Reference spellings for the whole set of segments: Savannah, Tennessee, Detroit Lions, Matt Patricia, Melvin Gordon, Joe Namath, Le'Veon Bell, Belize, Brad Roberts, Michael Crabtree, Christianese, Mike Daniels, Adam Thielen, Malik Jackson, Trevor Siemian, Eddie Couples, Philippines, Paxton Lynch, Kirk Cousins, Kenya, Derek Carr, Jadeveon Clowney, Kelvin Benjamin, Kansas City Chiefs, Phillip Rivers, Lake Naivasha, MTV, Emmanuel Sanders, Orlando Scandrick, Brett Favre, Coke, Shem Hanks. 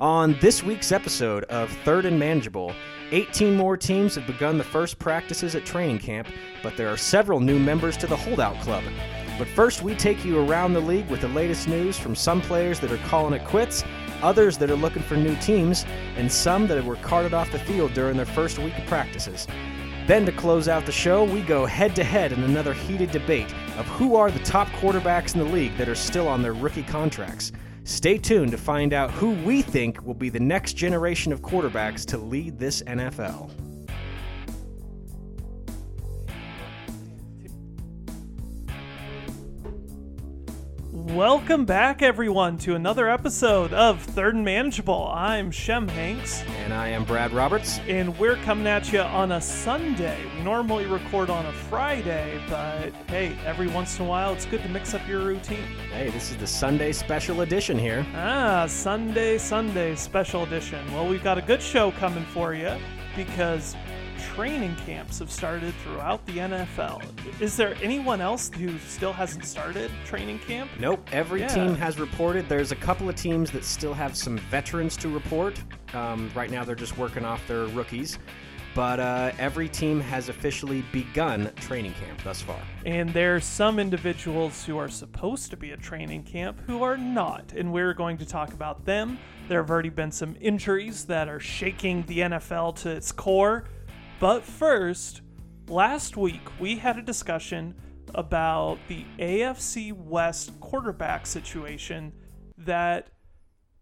On this week's episode of Third and Manageable, 18 more teams have begun the first practices at training camp, but there are several new members to the holdout club. But first, we take you around the league with the latest news from some players that are calling it quits, others that are looking for new teams, and some that were carted off the field during their first week of practices. Then to close out the show, we go head-to-head in another heated debate of who are the top quarterbacks in the league that are still on their rookie contracts. Stay tuned to find out who we think will be the next generation of quarterbacks to lead this NFL. Welcome back, everyone, to another episode of Third and Manageable. I'm Shem Hanks. And I am Brad Roberts. And we're coming at you on a Sunday. We normally record on a Friday, but hey, every once in a while, it's good to mix up your routine. Hey, this is the Sunday special edition here. Ah, Sunday special edition. Well, we've got a good show coming for you because training camps have started throughout the NFL. Is there anyone else who still hasn't started training camp? Nope. Every team has reported. There's a couple of teams that still have some veterans to report. Right now they're just working off their rookies. But every team has officially begun training camp thus far. And there are some individuals who are supposed to be at training camp who are not, and we're going to talk about them. There have already been some injuries that are shaking the NFL to its core. But first, last week we had a discussion about the AFC West quarterback situation that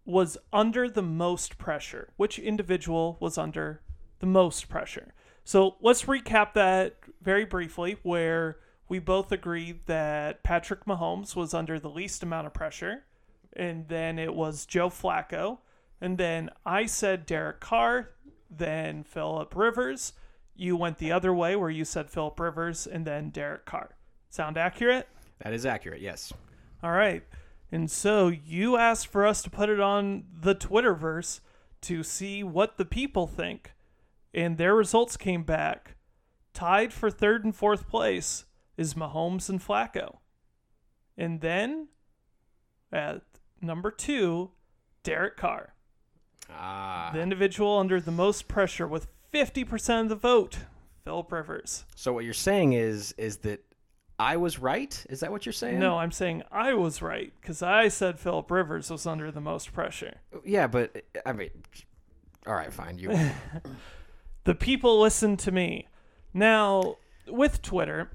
was under the most pressure. Which individual was under the most pressure? So let's recap that very briefly, where we both agreed that Patrick Mahomes was under the least amount of pressure, and then it was Joe Flacco, and then I said Derek Carr, then Phillip Rivers. You went the other way where you said Phillip Rivers and then Derek Carr. Sound accurate? That is accurate, yes. All right. And so you asked for us to put it on the Twitterverse to see what the people think. And their results came back. Tied for third and fourth place is Mahomes and Flacco. And then at number two, Derek Carr. The individual under the most pressure with 50% of the vote, Phillip Rivers. So what you're saying is that I was right? Is that what you're saying? No, I'm saying I was right because I said Phillip Rivers was under the most pressure. Yeah, but I mean, all right, fine. You. The people listen to me. Now, with Twitter,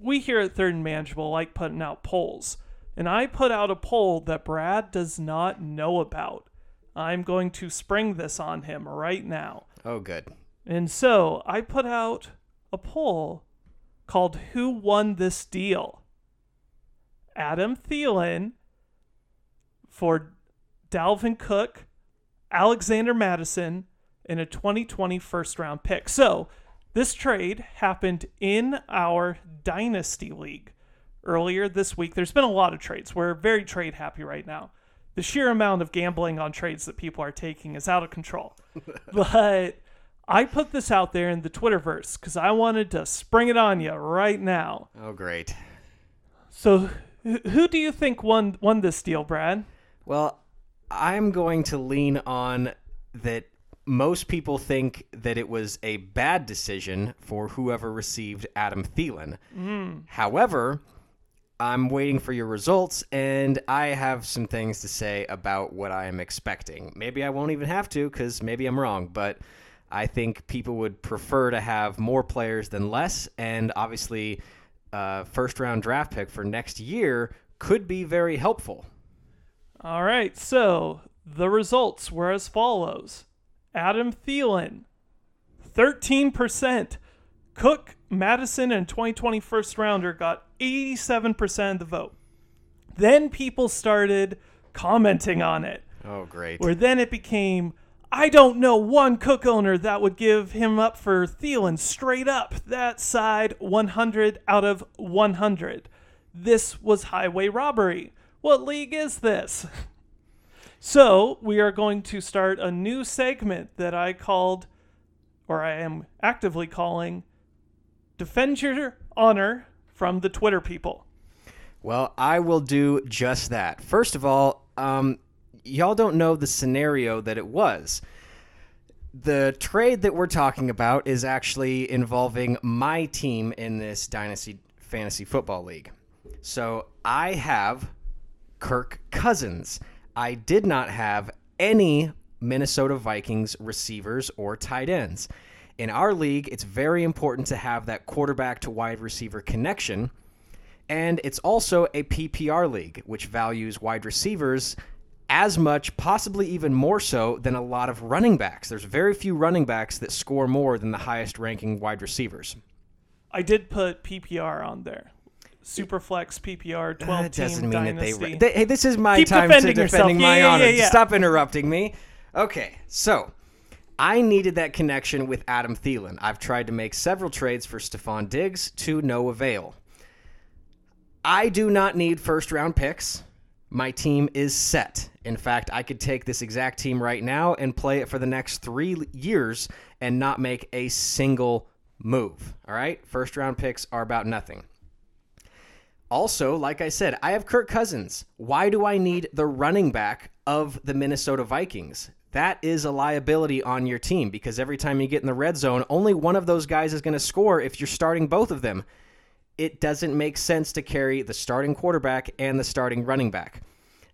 we here at Third and Manageable like putting out polls. And I put out a poll that Brad does not know about. I'm going to spring this on him right now. Oh, good. And so I put out a poll called Who Won This Deal? Adam Thielen for Dalvin Cook, Alexander Madison, and a 2020 first round pick. So this trade happened in our Dynasty League earlier this week. There's been a lot of trades. We're very trade happy right now. The sheer amount of gambling on trades that people are taking is out of control. But I put this out there in the Twitterverse because I wanted to spring it on you right now. Oh, great. So who do you think won this deal, Brad? Well, I'm going to lean on that most people think that it was a bad decision for whoever received Adam Thielen. However, I'm waiting for your results, and I have some things to say about what I am expecting. Maybe I won't even have to, because maybe I'm wrong, but I think people would prefer to have more players than less, and obviously first-round draft pick for next year could be very helpful. All right, so the results were as follows. Adam Thielen, 13%. Cook, Madison, and 2020 first-rounder got 87% of the vote. Then people started commenting on it. Oh, great. Where then it became, I don't know one Cook owner that would give him up for Thielen straight up. That side, 100 out of 100. This was highway robbery. What league is this? So we are going to start a new segment that I called, or I am actively calling, Defend Your Honor from the Twitter people. Well, I will do just that. First of all, y'all don't know the scenario that it was. The trade that we're talking about is actually involving my team in this Dynasty Fantasy Football League. So I have Kirk Cousins. I did not have any Minnesota Vikings receivers or tight ends. In our league, it's very important to have that quarterback to wide receiver connection. And it's also a PPR league, which values wide receivers as much, possibly even more so, than a lot of running backs. There's very few running backs that score more than the highest-ranking wide receivers. I did put PPR on there. Superflex PPR 12 team doesn't mean dynasty. That they hey, this is my Keep time defending to defending yourself. My honor. Yeah. Stop interrupting me. Okay, so I needed that connection with Adam Thielen. I've tried to make several trades for Stephon Diggs to no avail. I do not need first-round picks. My team is set. In fact, I could take this exact team right now and play it for the next 3 years and not make a single move. All right? First-round picks are about nothing. Also, like I said, I have Kirk Cousins. Why do I need the running back of the Minnesota Vikings? That is a liability on your team because every time you get in the red zone, only one of those guys is going to score if you're starting both of them. It doesn't make sense to carry the starting quarterback and the starting running back.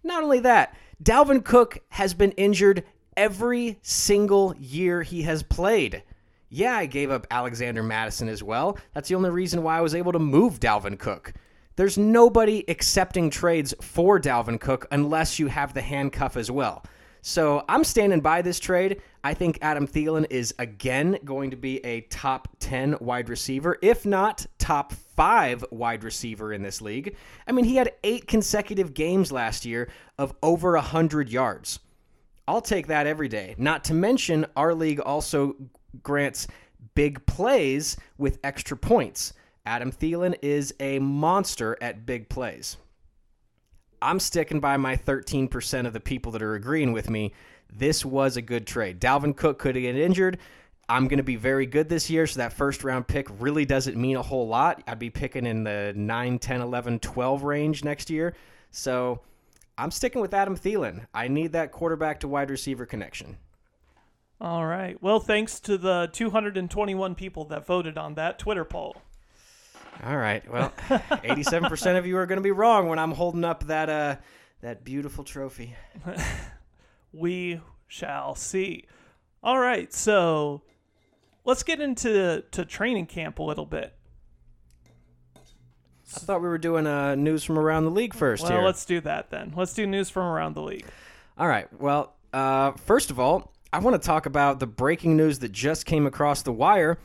Not only that, Dalvin Cook has been injured every single year he has played. Yeah, I gave up Alexander Madison as well. That's the only reason why I was able to move Dalvin Cook. There's nobody accepting trades for Dalvin Cook unless you have the handcuff as well. So I'm standing by this trade. I think Adam Thielen is again going to be a top 10 wide receiver, if not top 5 wide receiver in this league. I mean, he had 8 consecutive games last year of over 100 yards. I'll take that every day. Not to mention, our league also grants big plays with extra points. Adam Thielen is a monster at big plays. I'm sticking by my 13% of the people that are agreeing with me. This was a good trade. Dalvin Cook could get injured. I'm going to be very good this year, so that first-round pick really doesn't mean a whole lot. I'd be picking in the 9, 10, 11, 12 range next year. So I'm sticking with Adam Thielen. I need that quarterback-to-wide receiver connection. All right. Well, thanks to the 221 people that voted on that Twitter poll. All right. Well, 87% of you are going to be wrong when I'm holding up that that beautiful trophy. We shall see. All right. So let's get into training camp a little bit. I thought we were doing news from around the league first. Well, let's do that then. Let's do news from around the league. All right. Well, first of all, I want to talk about the breaking news that just came across the wire.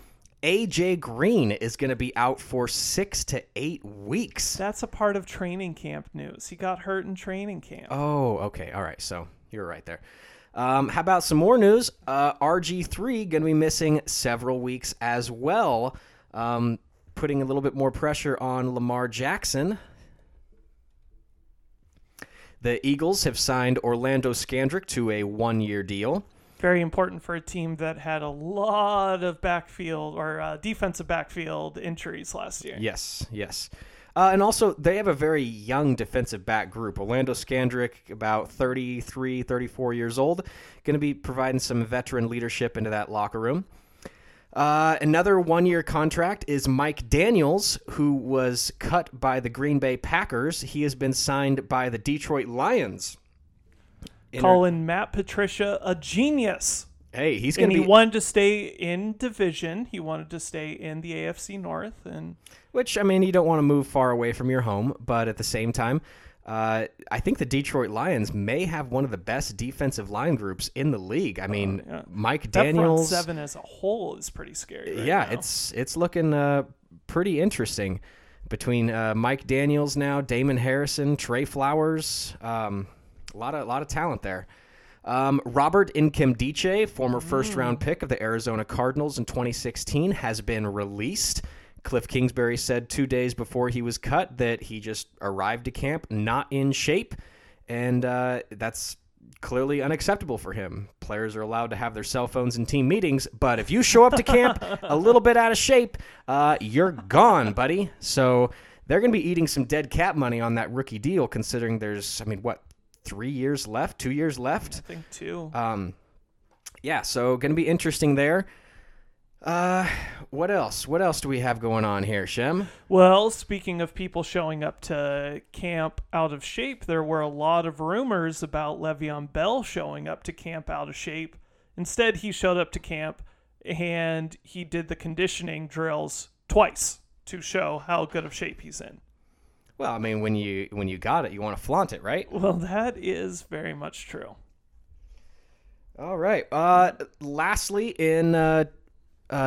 AJ Green is going to be out for 6 to 8 weeks. That's a part of training camp news. He got hurt in training camp. Oh, okay. All right. So you're right there. How about some more news? RG3 going to be missing several weeks as well, putting a little bit more pressure on Lamar Jackson. The Eagles have signed Orlando Scandrick to a 1-year deal. Very important for a team that had a lot of backfield or defensive backfield injuries last year. Yes. And also, they have a very young defensive back group. Orlando Scandrick, about 33, 34 years old, going to be providing some veteran leadership into that locker room. Another 1-year contract is Mike Daniels, who was cut by the Green Bay Packers. He has been signed by the Detroit Lions. Calling Matt Patricia a genius. Hey, he's going to be... he wanted to stay in division. He wanted to stay in the AFC North. Which, I mean, you don't want to move far away from your home. But at the same time, I think the Detroit Lions may have one of the best defensive line groups in the league. I mean, Mike Daniels... That front seven as a whole is pretty scary right now. It's looking pretty interesting. Between Mike Daniels now, Damon Harrison, Trey Flowers... A lot of talent there. Robert Nkemdiche, former first-round pick of the Arizona Cardinals in 2016, has been released. Cliff Kingsbury said 2 days before he was cut that he just arrived to camp not in shape, and that's clearly unacceptable for him. Players are allowed to have their cell phones in team meetings, but if you show up to camp a little bit out of shape, you're gone, buddy. So they're going to be eating some dead cat money on that rookie deal, considering there's, 3 years left, 2 years left. I think two. Yeah, so going to be interesting there. What else? What else do we have going on here, Shem? Well, speaking of people showing up to camp out of shape, there were a lot of rumors about Le'Veon Bell showing up to camp out of shape. Instead, he showed up to camp and he did the conditioning drills twice to show how good of shape he's in. Well, I mean, when you got it, you want to flaunt it, right? Well, that is very much true. All right. Lastly, in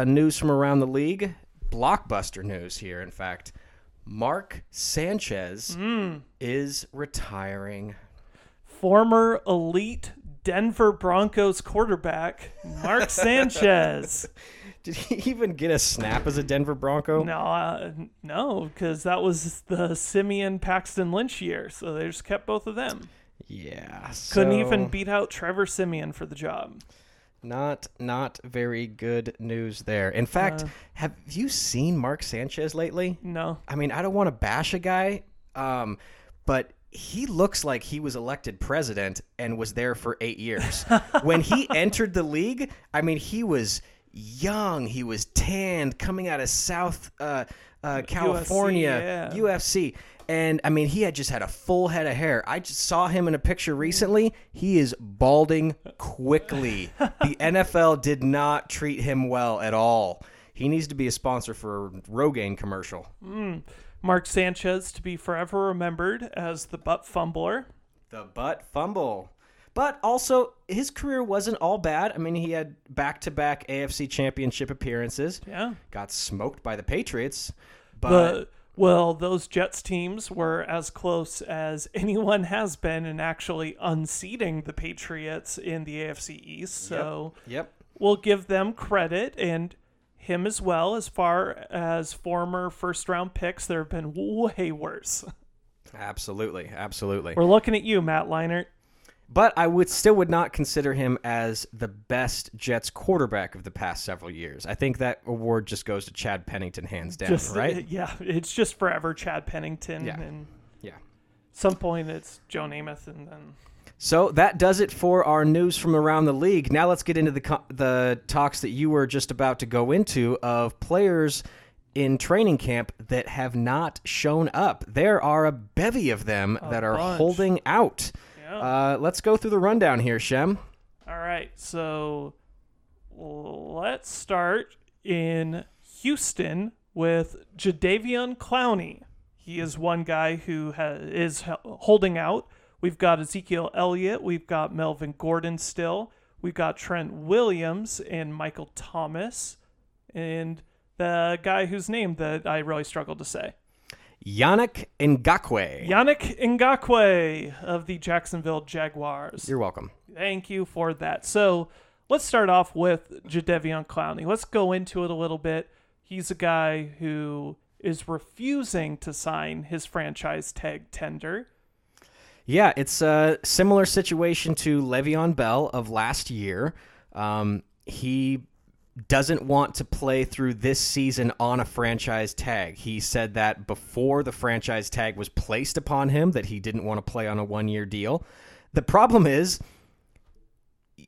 news from around the league, blockbuster news here, in fact. Mark Sanchez is retiring. Former elite Denver Broncos quarterback, Mark Sanchez. Did he even get a snap as a Denver Bronco? No, because that was the Simeon Paxton Lynch year, so they just kept both of them. Yeah. Couldn't even beat out Trevor Siemian for the job. Not very good news there. In fact, have you seen Mark Sanchez lately? No. I mean, I don't want to bash a guy, but he looks like he was elected president and was there for 8 years. When he entered the league, I mean, he was young. He was tanned, coming out of South California, UFC. And, I mean, he had just had a full head of hair. I just saw him in a picture recently. He is balding quickly. The NFL did not treat him well at all. He needs to be a sponsor for a Rogaine commercial. Mark Sanchez to be forever remembered as the butt fumbler. The butt fumble. But also, his career wasn't all bad. I mean, he had back-to-back AFC championship appearances. Yeah. Got smoked by the Patriots. Well, those Jets teams were as close as anyone has been in actually unseating the Patriots in the AFC East. So we'll give them credit, and him as well, as far as former first-round picks. There have been way worse. Absolutely, absolutely. We're looking at you, Matt Leinart. But I would not consider him as the best Jets quarterback of the past several years. I think that award just goes to Chad Pennington, hands down, right? It's just forever Chad Pennington. Yeah. And at some point, it's Joe Namath. And then... So that does it for our news from around the league. Now let's get into the talks that you were just about to go into of players in training camp that have not shown up. There are a bevy of them that are holding out. Let's go through the rundown here, Shem. All right, so let's start in Houston with Jadeveon Clowney. He is one guy who is holding out. We've got Ezekiel Elliott. We've got Melvin Gordon still. We've got Trent Williams and Michael Thomas. And the guy whose name that I really struggled to say. Yannick Ngakoue. Yannick Ngakoue of the Jacksonville Jaguars. You're welcome. Thank you for that. So let's start off with Jadeveon Clowney. Let's go into it a little bit. He's a guy who is refusing to sign his franchise tag tender. Yeah, it's a similar situation to Le'Veon Bell of last year. He doesn't want to play through this season on a franchise tag. He said that before the franchise tag was placed upon him, that he didn't want to play on a one-year deal. The problem is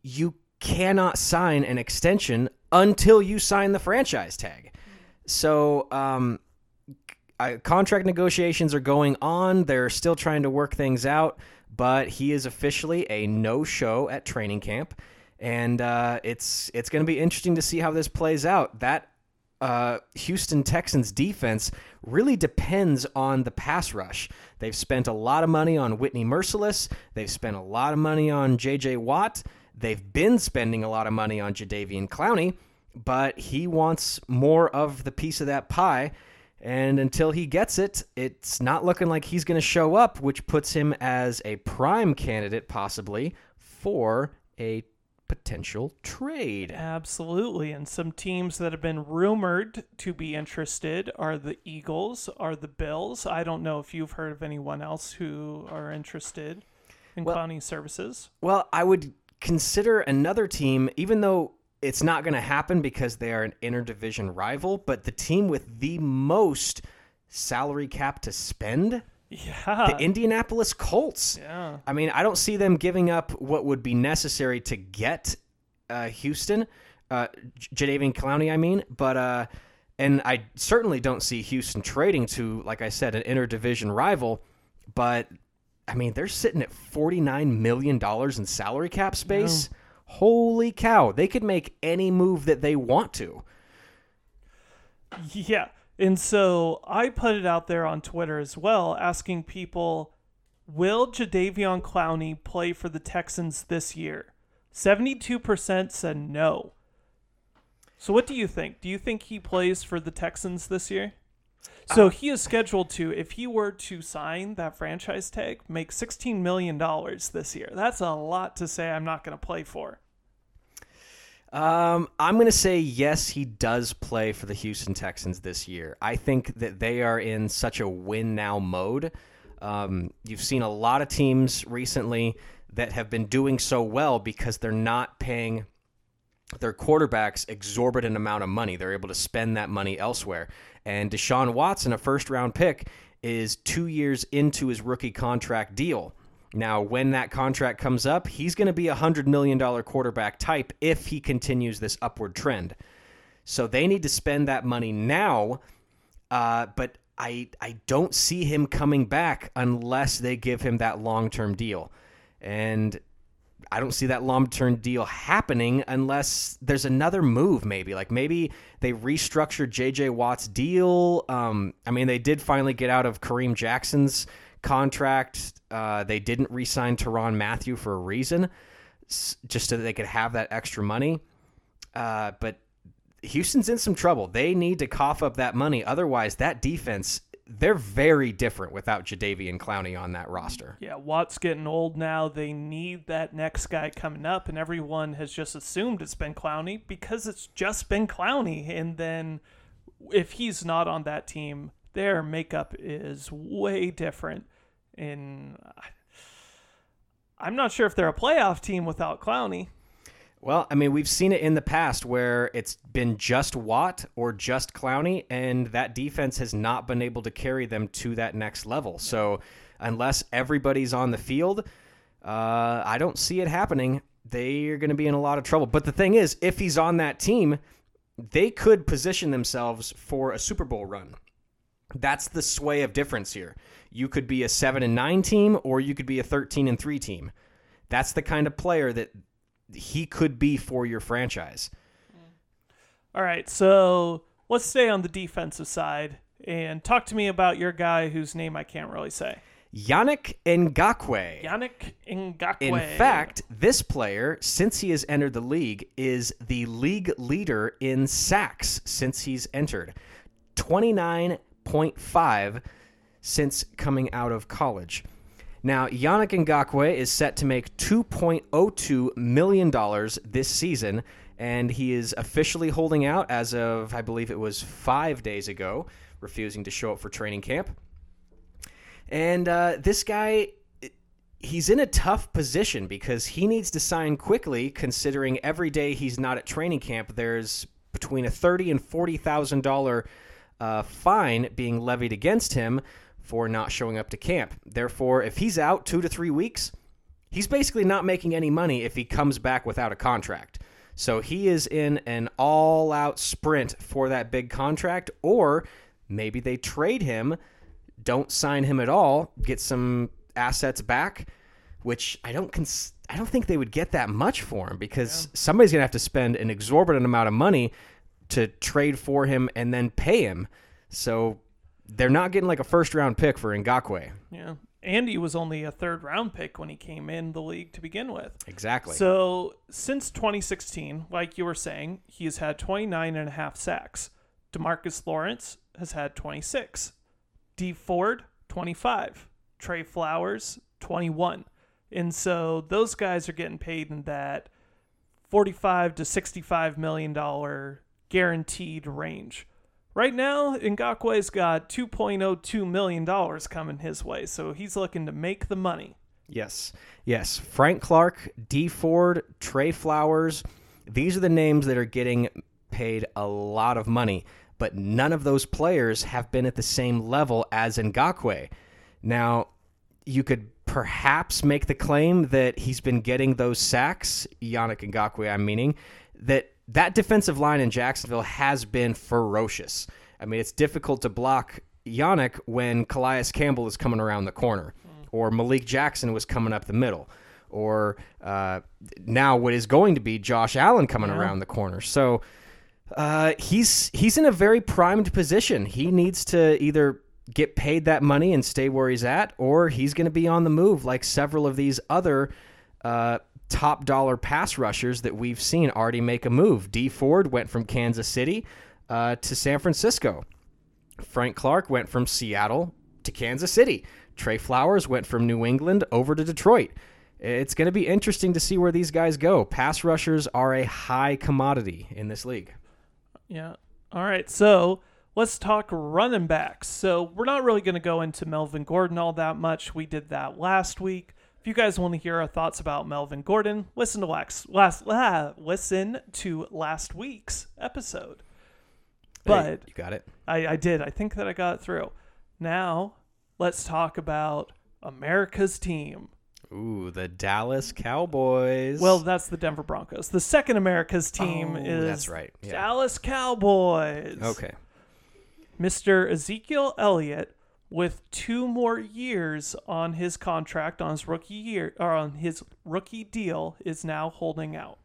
you cannot sign an extension until you sign the franchise tag. So contract negotiations are going on. They're still trying to work things out, but he is officially a no-show at training camp. And it's going to be interesting to see how this plays out. That Houston Texans defense really depends on the pass rush. They've spent a lot of money on Whitney Mercilus. They've spent a lot of money on J.J. Watt. They've been spending a lot of money on Jadeveon Clowney, but he wants more of the piece of that pie. And until he gets it, it's not looking like he's going to show up, which puts him as a prime candidate possibly for a potential trade. Absolutely. And some teams that have been rumored to be interested are the Eagles, are the Bills. I don't know if you've heard of anyone else who are interested in Clowney's services. Well, I would consider another team, even though it's not going to happen because they are an interdivision rival, but the team with the most salary cap to spend Yeah. The Indianapolis Colts. Yeah. I mean, I don't see them giving up what would be necessary to get Houston, Jadeveon Clowney, I mean. But and I certainly don't see Houston trading to, like I said, an interdivision rival. But, I mean, they're sitting at $49 million in salary cap space. Yeah. Holy cow. They could make any move that they want to. Yeah. And so I put it out there on Twitter as well, asking people, will Jadeveon Clowney play for the Texans this year? 72% said no. So what do you think? Do you think he plays for the Texans this year? So he is scheduled to, if he were to sign that franchise tag, make $16 million this year. That's a lot to say I'm not going to play for. I'm going to say yes, he does play for the Houston Texans this year. I think that they are in such a win now mode. You've seen a lot of teams recently that have been doing so well because they're not paying their quarterbacks exorbitant amount of money. They're able to spend that money elsewhere. And Deshaun Watson, a first-round pick, is 2 years into his rookie contract deal. Now, when that contract comes up, he's going to be a $100 million quarterback type if he continues this upward trend. So they need to spend that money now, but I don't see him coming back unless they give him that long-term deal. And I don't see that long-term deal happening unless there's another move maybe. Like maybe they restructure J.J. Watt's deal. I mean, they did finally get out of Kareem Jackson's contract. They didn't re-sign Tyrann Mathieu for a reason, just so that they could have that extra money. But Houston's in some trouble. They need to cough up that money. Otherwise, that defense, they're very different without Jadeveon Clowney on that roster. Yeah, Watt's getting old now. They need that next guy coming up, and everyone has just assumed it's been Clowney because it's just been Clowney. And then if he's not on that team, their makeup is way different. And I'm not sure if they're a playoff team without Clowney. Well, I mean, we've seen it in the past where it's been just Watt or just Clowney, and that defense has not been able to carry them to that next level. So unless everybody's on the field, I don't see it happening. They are going to be in a lot of trouble. But the thing is, if he's on that team, they could position themselves for a Super Bowl run. That's the sway of difference here. You could be a 7-9 team, or you could be a 13-3 team. That's the kind of player that he could be for your franchise. All right, so let's stay on the defensive side and talk to me about your guy whose name I can't really say. Yannick Ngakoue. Yannick Ngakoue. In fact, this player, since he has entered the league, is the league leader in sacks since he's entered. 29.5 since coming out of college. Now, Yannick Ngakoue is set to make $2.02 million this season, and he is officially holding out as of, I believe it was 5 days ago, refusing to show up for training camp. And this guy, he's in a tough position because he needs to sign quickly, considering every day he's not at training camp, there's between a $30,000 and $40,000 fine being levied against him for not showing up to camp. Therefore, if he's out 2 to 3 weeks, he's basically not making any money if he comes back without a contract. So he is in an all-out sprint for that big contract, or maybe they trade him, don't sign him at all, get some assets back, which I don't think they would get that much for him because somebody's going to have to spend an exorbitant amount of money to trade for him and then pay him. So they're not getting like a first-round pick for Ngakoue. Yeah, and he was only a third-round pick when he came in the league to begin with. Exactly. So since 2016, like you were saying, he has had 29.5 sacks. DeMarcus Lawrence has had 26. Dee Ford, 25. Trey Flowers, 21. And so those guys are getting paid in that $45 to $65 million guaranteed range. Right now, Ngakoue's got $2.02 million coming his way, so he's looking to make the money. Yes, yes. Frank Clark, Dee Ford, Trey Flowers, these are the names that are getting paid a lot of money, but none of those players have been at the same level as Ngakoue. Now, you could perhaps make the claim that he's been getting those sacks, Yannick Ngakoue, I'm meaning, that defensive line in Jacksonville has been ferocious. I mean, it's difficult to block Yannick when Calais Campbell is coming around the corner, or Malik Jackson was coming up the middle, or now what is going to be Josh Allen coming around the corner. So he's in a very primed position. He needs to either get paid that money and stay where he's at, or he's going to be on the move like several of these other top dollar pass rushers that we've seen already make a move. Dee Ford went from Kansas City to San Francisco. Frank Clark went from Seattle to Kansas City. Trey Flowers went from New England over to Detroit. It's going to be interesting to see where these guys go. Pass rushers are a high commodity in this league. Yeah. All right. So let's talk running backs. So we're not really going to go into Melvin Gordon all that much. We did that last week. If you guys want to hear our thoughts about Melvin Gordon, listen to last week's episode. But you got it. I did. I think that I got it through. Now, let's talk about America's team. Ooh, the Dallas Cowboys. Well, that's the Denver Broncos. The second America's team is that's right. Yeah. Dallas Cowboys. Okay. Mr. Ezekiel Elliott, with 2 more years on his contract, on his rookie year, or on his rookie deal, is now holding out.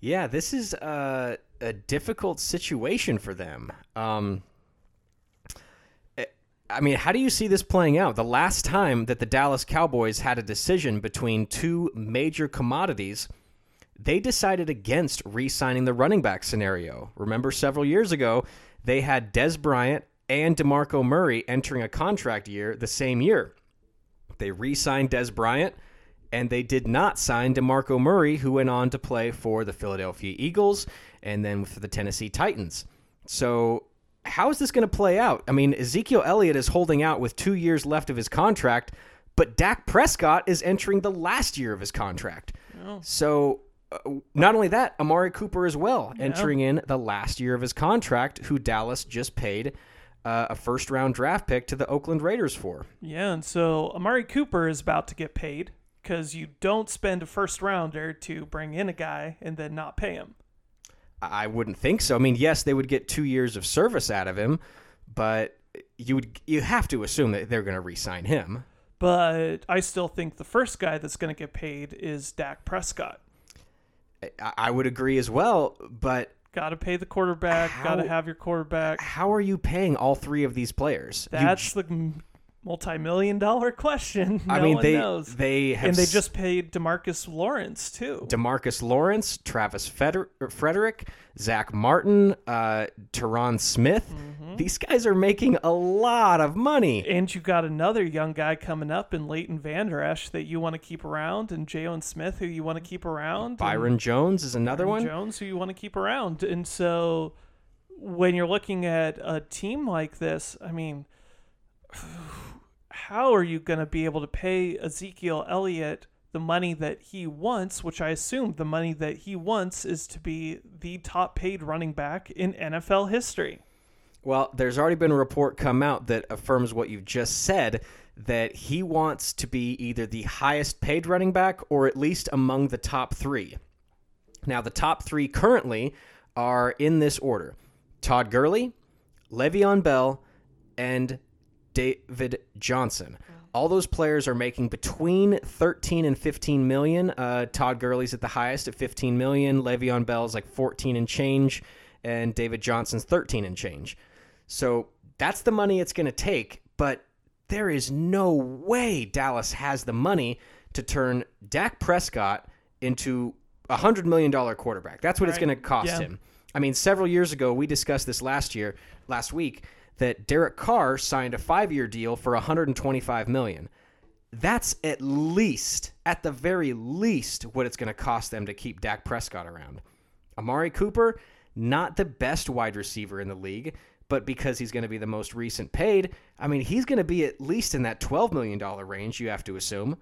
Yeah, this is a difficult situation for them. I mean, how do you see this playing out? The last time that the Dallas Cowboys had a decision between 2 major commodities, they decided against re-signing the running back scenario. Remember, several years ago, they had Dez Bryant and DeMarco Murray entering a contract year the same year. They re-signed Dez Bryant, and they did not sign DeMarco Murray, who went on to play for the Philadelphia Eagles and then for the Tennessee Titans. So how is this going to play out? I mean, Ezekiel Elliott is holding out with 2 years left of his contract, but Dak Prescott is entering the last year of his contract. Oh. So not only that, Amari Cooper as well, entering in the last year of his contract, who Dallas just paid a first-round draft pick to the Oakland Raiders for. Yeah, and so Amari Cooper is about to get paid, because you don't spend a first-rounder to bring in a guy and then not pay him. I wouldn't think so. I mean, yes, they would get 2 years of service out of him, but you have to assume that they're going to re-sign him. But I still think the first guy that's going to get paid is Dak Prescott. I would agree as well, but got to pay the quarterback, got to have your quarterback. How are you paying all 3 of these players? That's the multi-million-dollar question. I mean, they just paid DeMarcus Lawrence too. DeMarcus Lawrence, Travis Frederick, Zach Martin, Tyron Smith. Mm-hmm. These guys are making a lot of money. And you got another young guy coming up in Leighton Vander Esch that you want to keep around, and Jalen Smith, who you want to keep around. Byron Jones is another one. Jones, who you want to keep around, and so when you're looking at a team like this, I mean, how are you going to be able to pay Ezekiel Elliott the money that he wants, which I assume the money that he wants is to be the top paid running back in NFL history? Well, there's already been a report come out that affirms what you've just said, that he wants to be either the highest paid running back or at least among the top 3. Now, the top 3 currently are in this order: Todd Gurley, Le'Veon Bell, and David Johnson. All those players are making between 13 and 15 million. Todd Gurley's at the highest at 15 million. Le'Veon Bell's like 14 and change, and David Johnson's 13 and change. So that's the money it's going to take, but there is no way Dallas has the money to turn Dak Prescott into a $100 million quarterback. That's what it's going to cost him. I mean, several years ago, we discussed this last week, that Derek Carr signed a 5-year deal for $125 million. That's at least, at the very least, what it's going to cost them to keep Dak Prescott around. Amari Cooper, not the best wide receiver in the league, but because he's going to be the most recent paid, I mean, he's going to be at least in that $12 million range, you have to assume.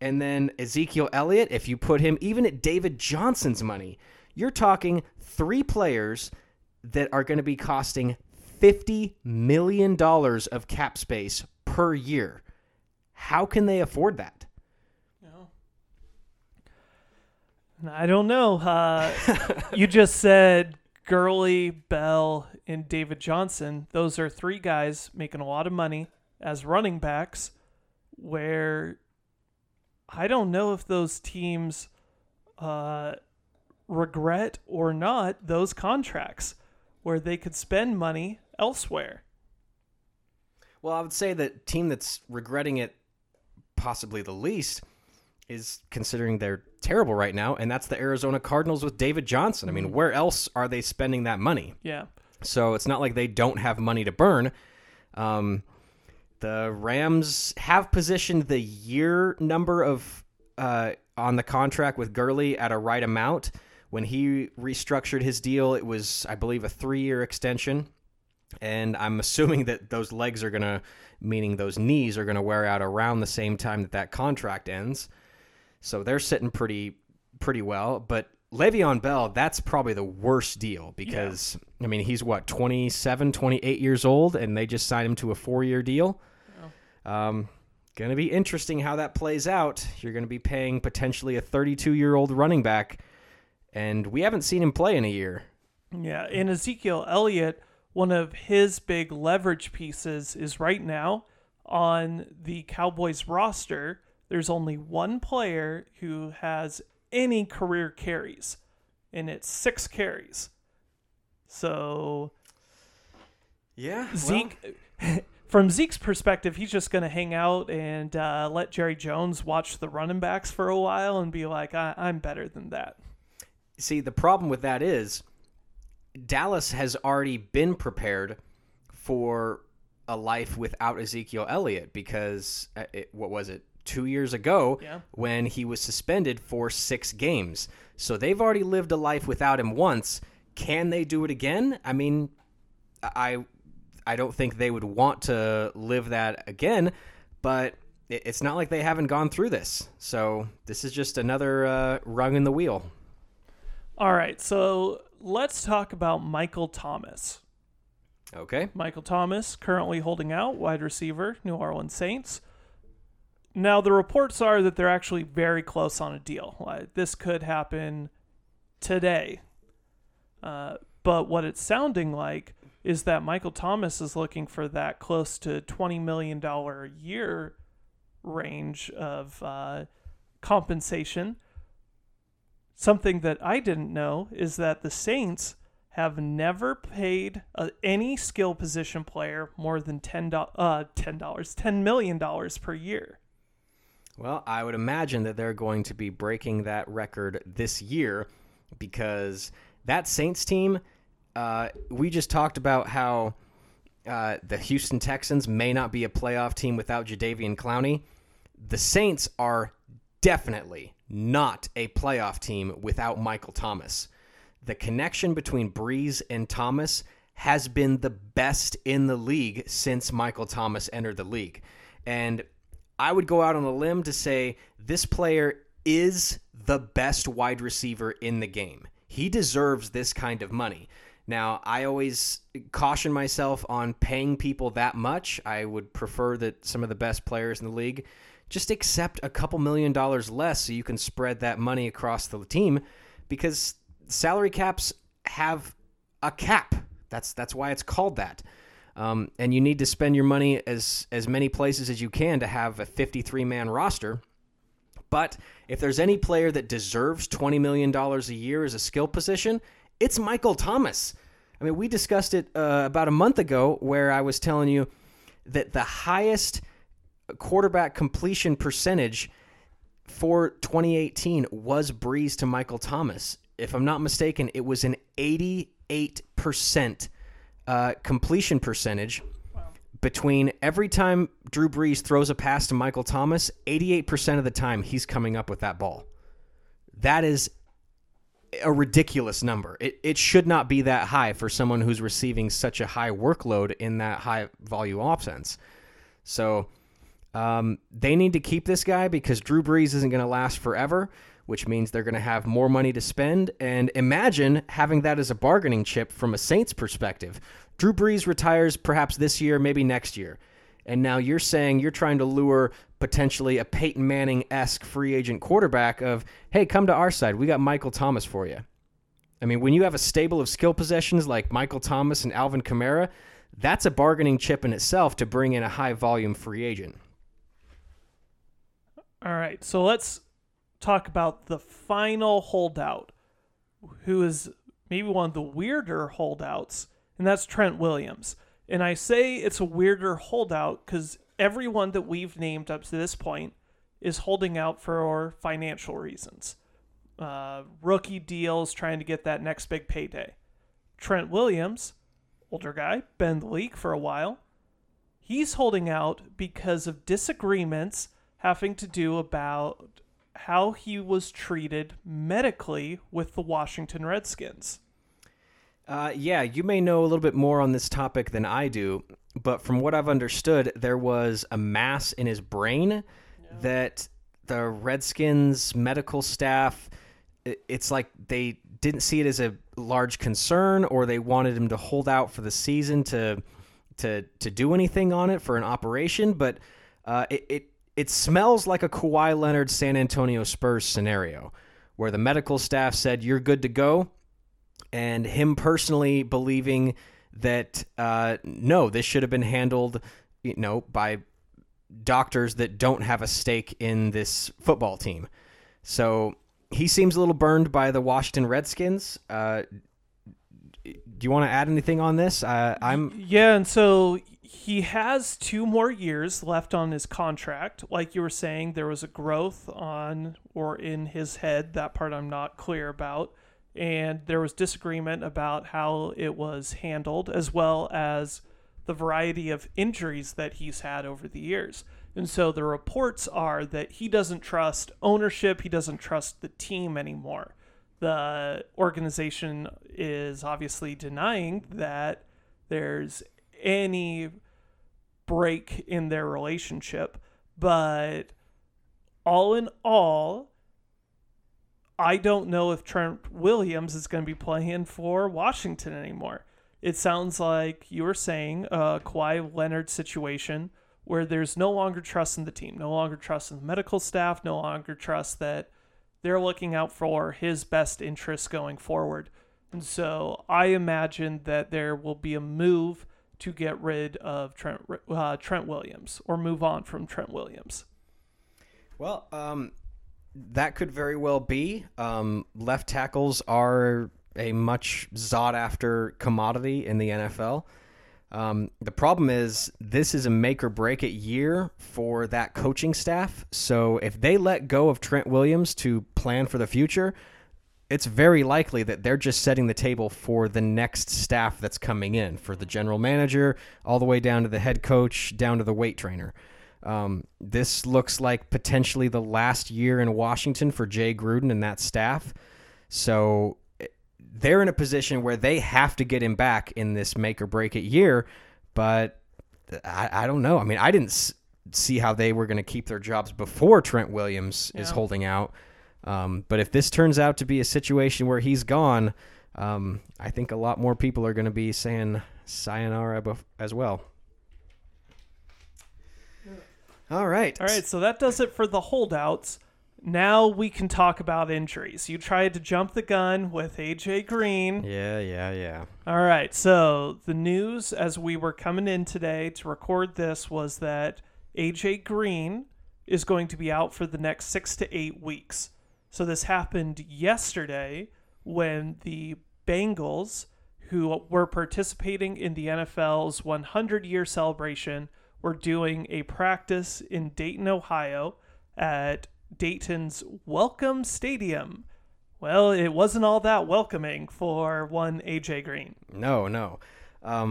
And then Ezekiel Elliott, if you put him even at David Johnson's money, you're talking 3 players that are going to be costing $50 million of cap space per year. How can they afford that? No. I don't know. You just said Gurley, Bell, and David Johnson. Those are three guys making a lot of money as running backs where I don't know if those teams regret or not those contracts where they could spend money elsewhere. Well, I would say that team that's regretting it possibly the least is considering they're terrible right now, and that's the Arizona Cardinals with David Johnson. I mean, where else are they spending that money? Yeah. So it's not like they don't have money to burn. The Rams have positioned the year number of on the contract with Gurley at a right amount. When he restructured his deal, it was, I believe, a 3-year extension. And I'm assuming that those legs are going to, meaning those knees are going to wear out around the same time that that contract ends. So they're sitting pretty well. But Le'Veon Bell, that's probably the worst deal because, yeah. I mean, he's what, 27, 28 years old, and they just signed him to a 4-year deal. Oh. Going to be interesting how that plays out. You're going to be paying potentially a 32-year-old running back, and we haven't seen him play in a year. Yeah, and Ezekiel Elliott, one of his big leverage pieces is right now on the Cowboys roster, there's only one player who has any career carries, and it's 6 carries. So, yeah, Zeke, well, from Zeke's perspective, he's just going to hang out and let Jerry Jones watch the running backs for a while and be like, I'm better than that. See, the problem with that is, Dallas has already been prepared for a life without Ezekiel Elliott because, 2 years ago when he was suspended for 6 games. So they've already lived a life without him once. Can they do it again? I mean, I don't think they would want to live that again, but it's not like they haven't gone through this. So this is just another rung in the wheel. All right, so let's talk about Michael Thomas. Okay. Michael Thomas currently holding out, wide receiver, New Orleans Saints. Now, the reports are that they're actually very close on a deal. Like, this could happen today. But what it's sounding like is that Michael Thomas is looking for that close to $20 million a year range of compensation. Something that I didn't know is that the Saints have never paid any skill position player more than $10 million per year. Well, I would imagine that they're going to be breaking that record this year because that Saints team, we just talked about how the Houston Texans may not be a playoff team without Jadeveon Clowney. The Saints are definitely not a playoff team without Michael Thomas. The connection between Brees and Thomas has been the best in the league since Michael Thomas entered the league. And I would go out on a limb to say this player is the best wide receiver in the game. He deserves this kind of money. Now, I always caution myself on paying people that much. I would prefer that some of the best players in the league just accept a couple $1 million less so you can spread that money across the team because salary caps have a cap. That's why it's called that. And you need to spend your money as many places as you can to have a 53-man roster. But if there's any player that deserves $20 million a year as a skill position, it's Michael Thomas. I mean, we discussed it about a month ago where I was telling you that the highest quarterback completion percentage for 2018 was Brees to Michael Thomas. If I'm not mistaken, it was an 88% completion percentage. Wow. Between every time Drew Brees throws a pass to Michael Thomas, 88% of the time he's coming up with that ball. That is a ridiculous number. It should not be that high for someone who's receiving such a high workload in that high volume offense. So they need to keep this guy because Drew Brees isn't going to last forever, which means they're going to have more money to spend. And imagine having that as a bargaining chip from a Saints perspective. Drew Brees retires perhaps this year, maybe next year. And now you're saying you're trying to lure potentially a Peyton Manning-esque free agent quarterback of, hey, come to our side. We got Michael Thomas for you. I mean, when you have a stable of skill possessions like Michael Thomas and Alvin Kamara, that's a bargaining chip in itself to bring in a high-volume free agent. All right, so let's talk about the final holdout, who is maybe one of the weirder holdouts, and that's Trent Williams. And I say it's a weirder holdout because everyone that we've named up to this point is holding out for financial reasons. Rookie deals, trying to get that next big payday. Trent Williams, older guy, been in the league for a while. He's holding out because of disagreements having to do about how he was treated medically with the Washington Redskins. Yeah, you may know a little bit more on this topic than I do, but from what I've understood, there was a mass in his brain that the Redskins medical staff, it's like they didn't see it as a large concern, or they wanted him to hold out for the season to do anything on it for an operation. But it smells like a Kawhi Leonard San Antonio Spurs scenario where the medical staff said, you're good to go. And him personally believing that, no, this should have been handled, you know, by doctors that don't have a stake in this football team. So he seems a little burned by the Washington Redskins. Do you want to add anything on this? Yeah, and so he has 2 more years left on his contract. Like you were saying, there was a growth on or in his head. That part I'm not clear about. And there was disagreement about how it was handled, as well as the variety of injuries that he's had over the years. And so the reports are that he doesn't trust ownership. He doesn't trust the team anymore. The organization is obviously denying that there's any break in their relationship. But all in all, I don't know if Trent Williams is going to be playing for Washington anymore. It sounds like you were saying a Kawhi Leonard situation where there's no longer trust in the team, no longer trust in the medical staff, no longer trust that they're looking out for his best interests going forward. And so I imagine that there will be a move to get rid of Trent Williams or move on from Trent Williams. Well, that could very well be. Left tackles are a much sought-after commodity in the NFL. The problem is this is a make-or-break-it year for that coaching staff. So if they let go of Trent Williams to plan for the future, it's very likely that they're just setting the table for the next staff that's coming in, for the general manager, all the way down to the head coach, down to the weight trainer. This looks like potentially the last year in Washington for Jay Gruden and that staff. So they're in a position where they have to get him back in this make or break it year. But I don't know. I mean, I didn't see how they were going to keep their jobs before Trent Williams is holding out. But if this turns out to be a situation where he's gone, I think a lot more people are going to be saying sayonara as well. All right. So that does it for the holdouts. Now we can talk about injuries. You tried to jump the gun with AJ Green. Yeah. All right. So the news as we were coming in today to record this was that AJ Green is going to be out for the next 6 to 8 weeks. So this happened yesterday when the Bengals, who were participating in the NFL's 100-year celebration, we're doing a practice in Dayton, Ohio at Dayton's Welcome Stadium. Well, it wasn't all that welcoming for one AJ Green. No.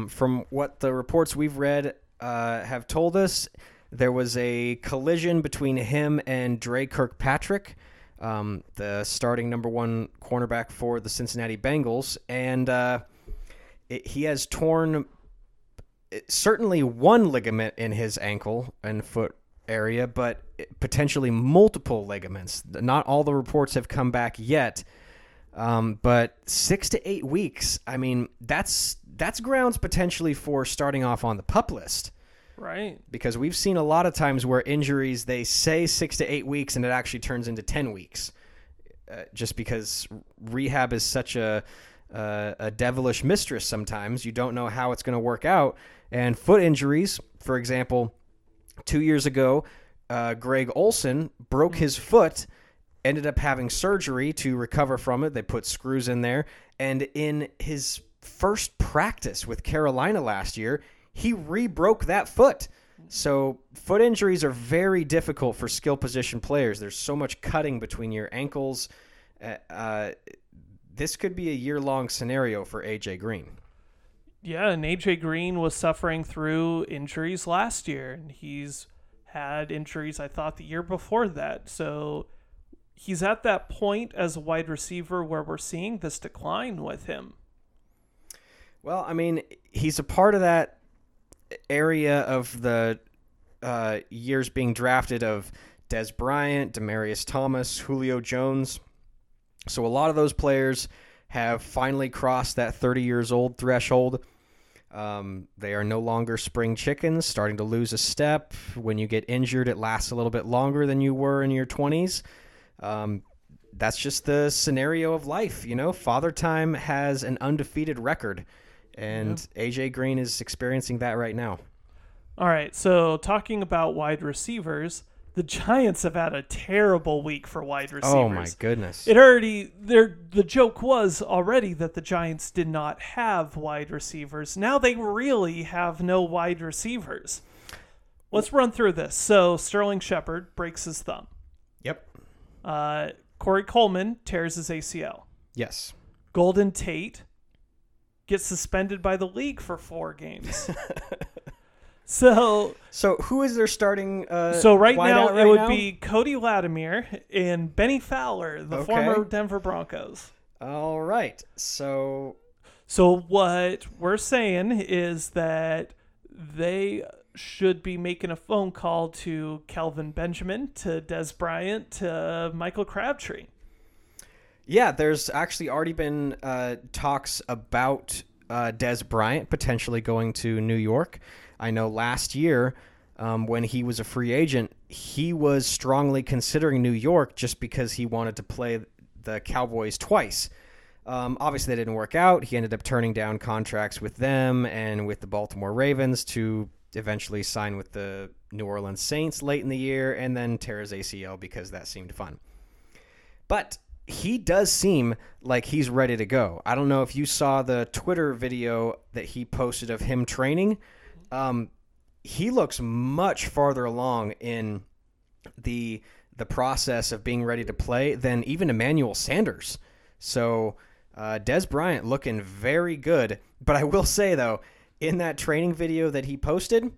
From what the reports we've read have told us, there was a collision between him and Dre Kirkpatrick, the starting #1 cornerback for the Cincinnati Bengals. And he has torn certainly one ligament in his ankle and foot area, but potentially multiple ligaments. Not all the reports have come back yet, but 6 to 8 weeks, I mean, that's grounds potentially for starting off on the PUP list. Right. Because we've seen a lot of times where injuries, they say 6 to 8 weeks and it actually turns into 10 weeks just because rehab is such a devilish mistress sometimes. You don't know how it's going to work out. And foot injuries, for example, 2 years ago, Greg Olson broke his foot, ended up having surgery to recover from it. They put screws in there. And in his first practice with Carolina last year, he re-broke that foot. So foot injuries are very difficult for skill position players. There's so much cutting between your ankles. This could be a year-long scenario for A.J. Green. Yeah, and A.J. Green was suffering through injuries last year, and he's had injuries, I thought, the year before that. So he's at that point as a wide receiver where we're seeing this decline with him. Well, I mean, he's a part of that area of the years being drafted of Des Bryant, Demaryius Thomas, Julio Jones. So a lot of those players have finally crossed that 30 years old threshold. They are no longer spring chickens, starting to lose a step. When you get injured, it lasts a little bit longer than you were in your 20s. That's just the scenario of life. You know, Father Time has an undefeated record. And yeah. A.J. Green is experiencing that right now. All right, so talking about wide receivers, the Giants have had a terrible week for wide receivers. Oh, my goodness. The joke was already that the Giants did not have wide receivers. Now they really have no wide receivers. Let's run through this. So Sterling Shepard breaks his thumb. Yep. Corey Coleman tears his ACL. Yes. Golden Tate gets suspended by the league for 4 games. So who is their starting? So right now it would be Cody Latimer and Benny Fowler, the former Denver Broncos. All right. So what we're saying is that they should be making a phone call to Kelvin Benjamin, to Des Bryant, to Michael Crabtree. Yeah, there's actually already been talks about Des Bryant potentially going to New York. I know last year when he was a free agent, he was strongly considering New York just because he wanted to play the Cowboys twice. Obviously, that didn't work out. He ended up turning down contracts with them and with the Baltimore Ravens to eventually sign with the New Orleans Saints late in the year and then tear his ACL because that seemed fun. But he does seem like he's ready to go. I don't know if you saw the Twitter video that he posted of him training. He looks much farther along in the process of being ready to play than even Emmanuel Sanders. So Des Bryant looking very good. But I will say, though, in that training video that he posted,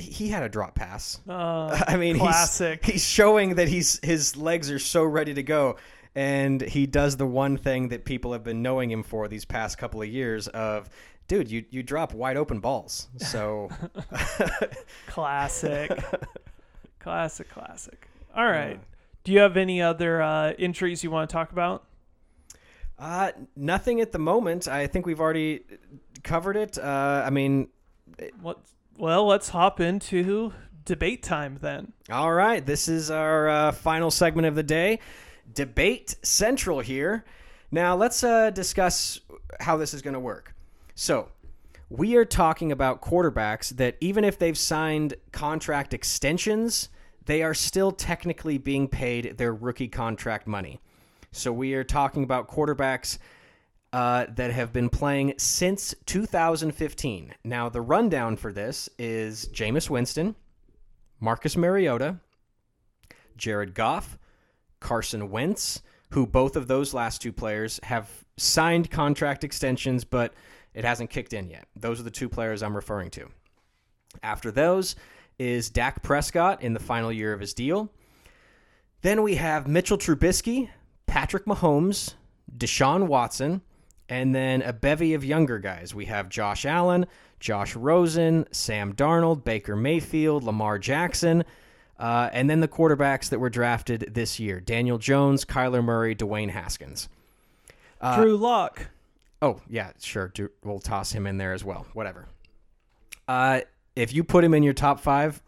he had a drop pass. I mean, classic. He's showing that his legs are so ready to go. And he does the one thing that people have been knowing him for these past couple of years of, dude, you drop wide open balls. So classic. All right. Do you have any other injuries you want to talk about? Nothing at the moment. I think we've already covered it. I mean, Well, let's hop into debate time then. All right. This is our final segment of the day. Debate Central here. Now let's discuss how this is going to work. So we are talking about quarterbacks that even if they've signed contract extensions, they are still technically being paid their rookie contract money. So we are talking about quarterbacks that have been playing since 2015. Now, the rundown for this is Jameis Winston, Marcus Mariota, Jared Goff, Carson Wentz, who both of those last two players have signed contract extensions, but it hasn't kicked in yet. Those are the two players I'm referring to. After those is Dak Prescott in the final year of his deal. Then we have Mitchell Trubisky, Patrick Mahomes, Deshaun Watson, and then a bevy of younger guys. We have Josh Allen, Josh Rosen, Sam Darnold, Baker Mayfield, Lamar Jackson, and then the quarterbacks that were drafted this year. Daniel Jones, Kyler Murray, Dwayne Haskins. Drew Lock. Oh, yeah, sure. We'll toss him in there as well. Whatever. If you put him in your top five,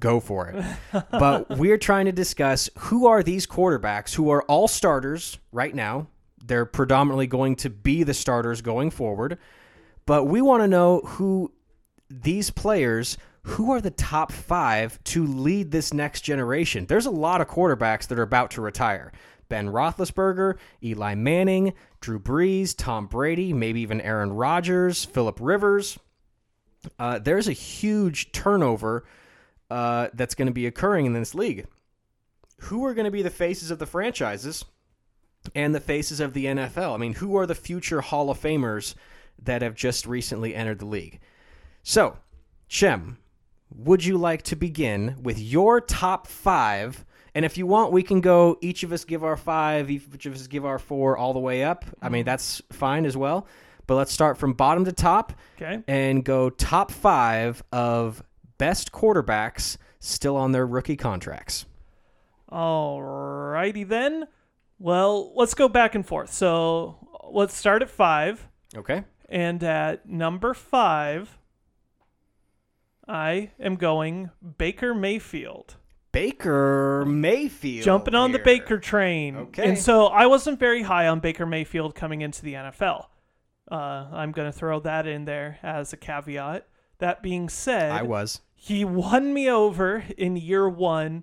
go for it. But we're trying to discuss who are these quarterbacks who are all starters right now. They're predominantly going to be the starters going forward. But we want to know who these players, who are the top five to lead this next generation. There's a lot of quarterbacks that are about to retire. Ben Roethlisberger, Eli Manning, Drew Brees, Tom Brady, maybe even Aaron Rodgers, Phillip Rivers. There's a huge turnover that's going to be occurring in this league. Who are going to be the faces of the franchises and the faces of the NFL? I mean, who are the future Hall of Famers that have just recently entered the league? So, Shem, would you like to begin with your top five? And if you want, we can go, each of us give our five, each of us give our four, all the way up. I mean, that's fine as well. But let's start from bottom to top, okay, and go top five of best quarterbacks still on their rookie contracts. All righty then. Well, let's go back and forth. So let's start at five. Okay. And at number five, I am going Baker Mayfield. Baker Mayfield. Jumping on here. The Baker train. Okay. And so I wasn't very high on Baker Mayfield coming into the NFL. I'm going to throw that in there as a caveat. That being said, he won me over in year one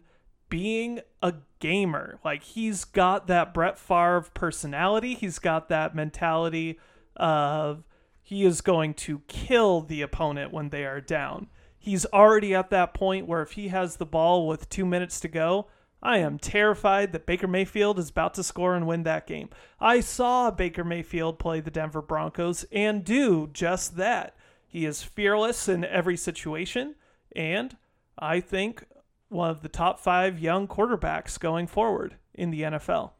being a gamer. Like, he's got that Brett Favre personality. He's got that mentality of he is going to kill the opponent when they are down. He's already at that point where if he has the ball with 2 minutes to go, I am terrified that Baker Mayfield is about to score and win that game. I saw Baker Mayfield play the Denver Broncos and do just that. He is fearless in every situation, and I think one of the top five young quarterbacks going forward in the NFL.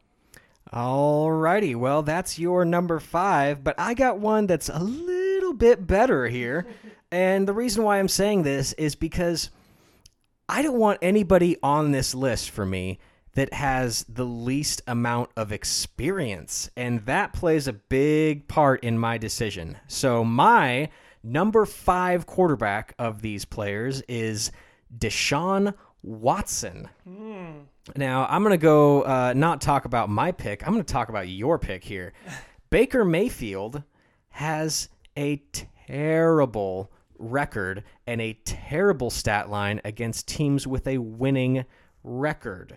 All righty. Well, that's your number five, but I got one that's a little bit better here. And the reason why I'm saying this is because I don't want anybody on this list for me that has the least amount of experience, and that plays a big part in my decision. So my number five quarterback of these players is Deshaun Watson. Mm. Now, I'm going to go not talk about my pick. I'm going to talk about your pick here. Baker Mayfield has a terrible record and a terrible stat line against teams with a winning record.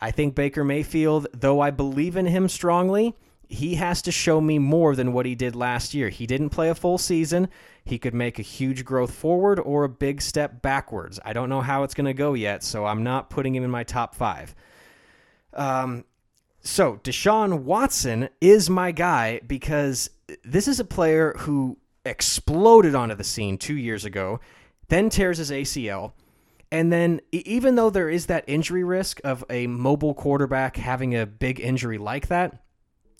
I think Baker Mayfield, though I believe in him strongly, he has to show me more than what he did last year. He didn't play a full season. He could make a huge growth forward or a big step backwards. I don't know how it's going to go yet, so I'm not putting him in my top five. So Deshaun Watson is my guy because this is a player who exploded onto the scene 2 years ago, then tears his ACL. And then even though there is that injury risk of a mobile quarterback having a big injury like that,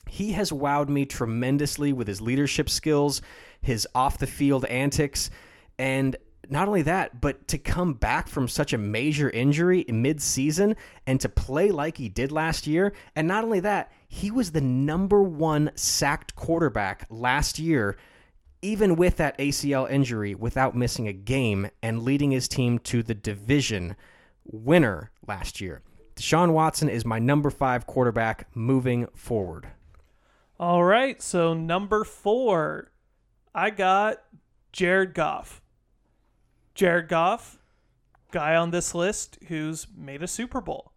he has wowed me tremendously with his leadership skills, his off-the-field antics, and not only that, but to come back from such a major injury mid-season and to play like he did last year. And not only that, he was the number one sacked quarterback last year, even with that ACL injury, without missing a game and leading his team to the division winner last year. Deshaun Watson is my number five quarterback moving forward. All right, so number four, I got Jared Goff. Jared Goff, guy on this list who's made a Super Bowl,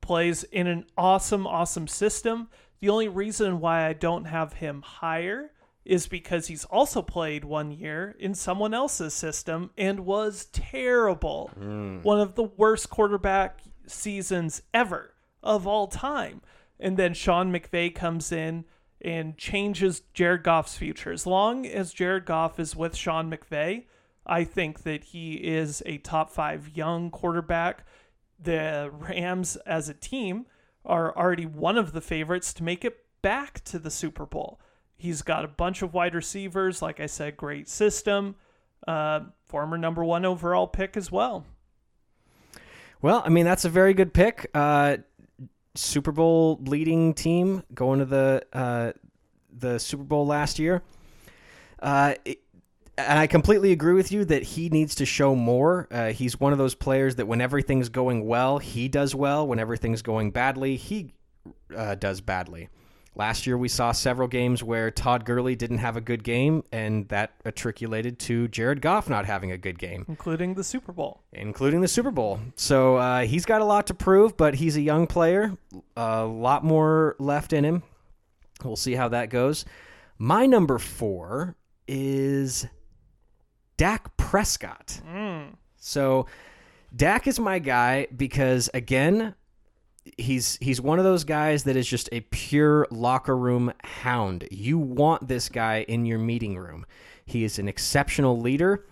plays in an awesome, awesome system. The only reason why I don't have him higher is because he's also played 1 year in someone else's system and was terrible. Mm. One of the worst quarterback seasons ever of all time. And then Sean McVay comes in and changes Jared Goff's future. As long as Jared Goff is with Sean McVay, I think that he is a top five young quarterback. The Rams as a team are already one of the favorites to make it back to the Super Bowl. He's got a bunch of wide receivers. Like I said, great system. Former number one overall pick as well. Well, I mean, that's a very good pick. Super Bowl leading team going to the Super Bowl last year. And I completely agree with you that he needs to show more. He's one of those players that when everything's going well, he does well. When everything's going badly, he does badly. Last year, we saw several games where Todd Gurley didn't have a good game, and that attracted to Jared Goff not having a good game. Including the Super Bowl. So he's got a lot to prove, but he's a young player. A lot more left in him. We'll see how that goes. My number four is Dak Prescott. So Dak is my guy because, again, he's one of those guys that is just a pure locker room hound. You want this guy in your meeting room. He is an exceptional leader.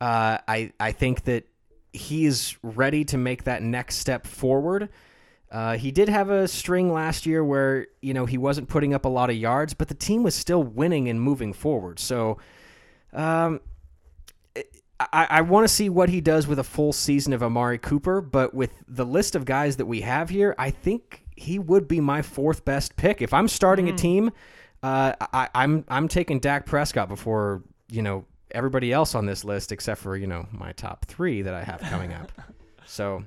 I think that he is ready to make that next step forward. He did have a string last year where, you know, he wasn't putting up a lot of yards, but the team was still winning and moving forward. So I want to see what he does with a full season of Amari Cooper, but with the list of guys that we have here, I think he would be my fourth best pick. If I'm starting a team, I'm taking Dak Prescott before, you know, everybody else on this list, except for, you know, my top three that I have coming up. So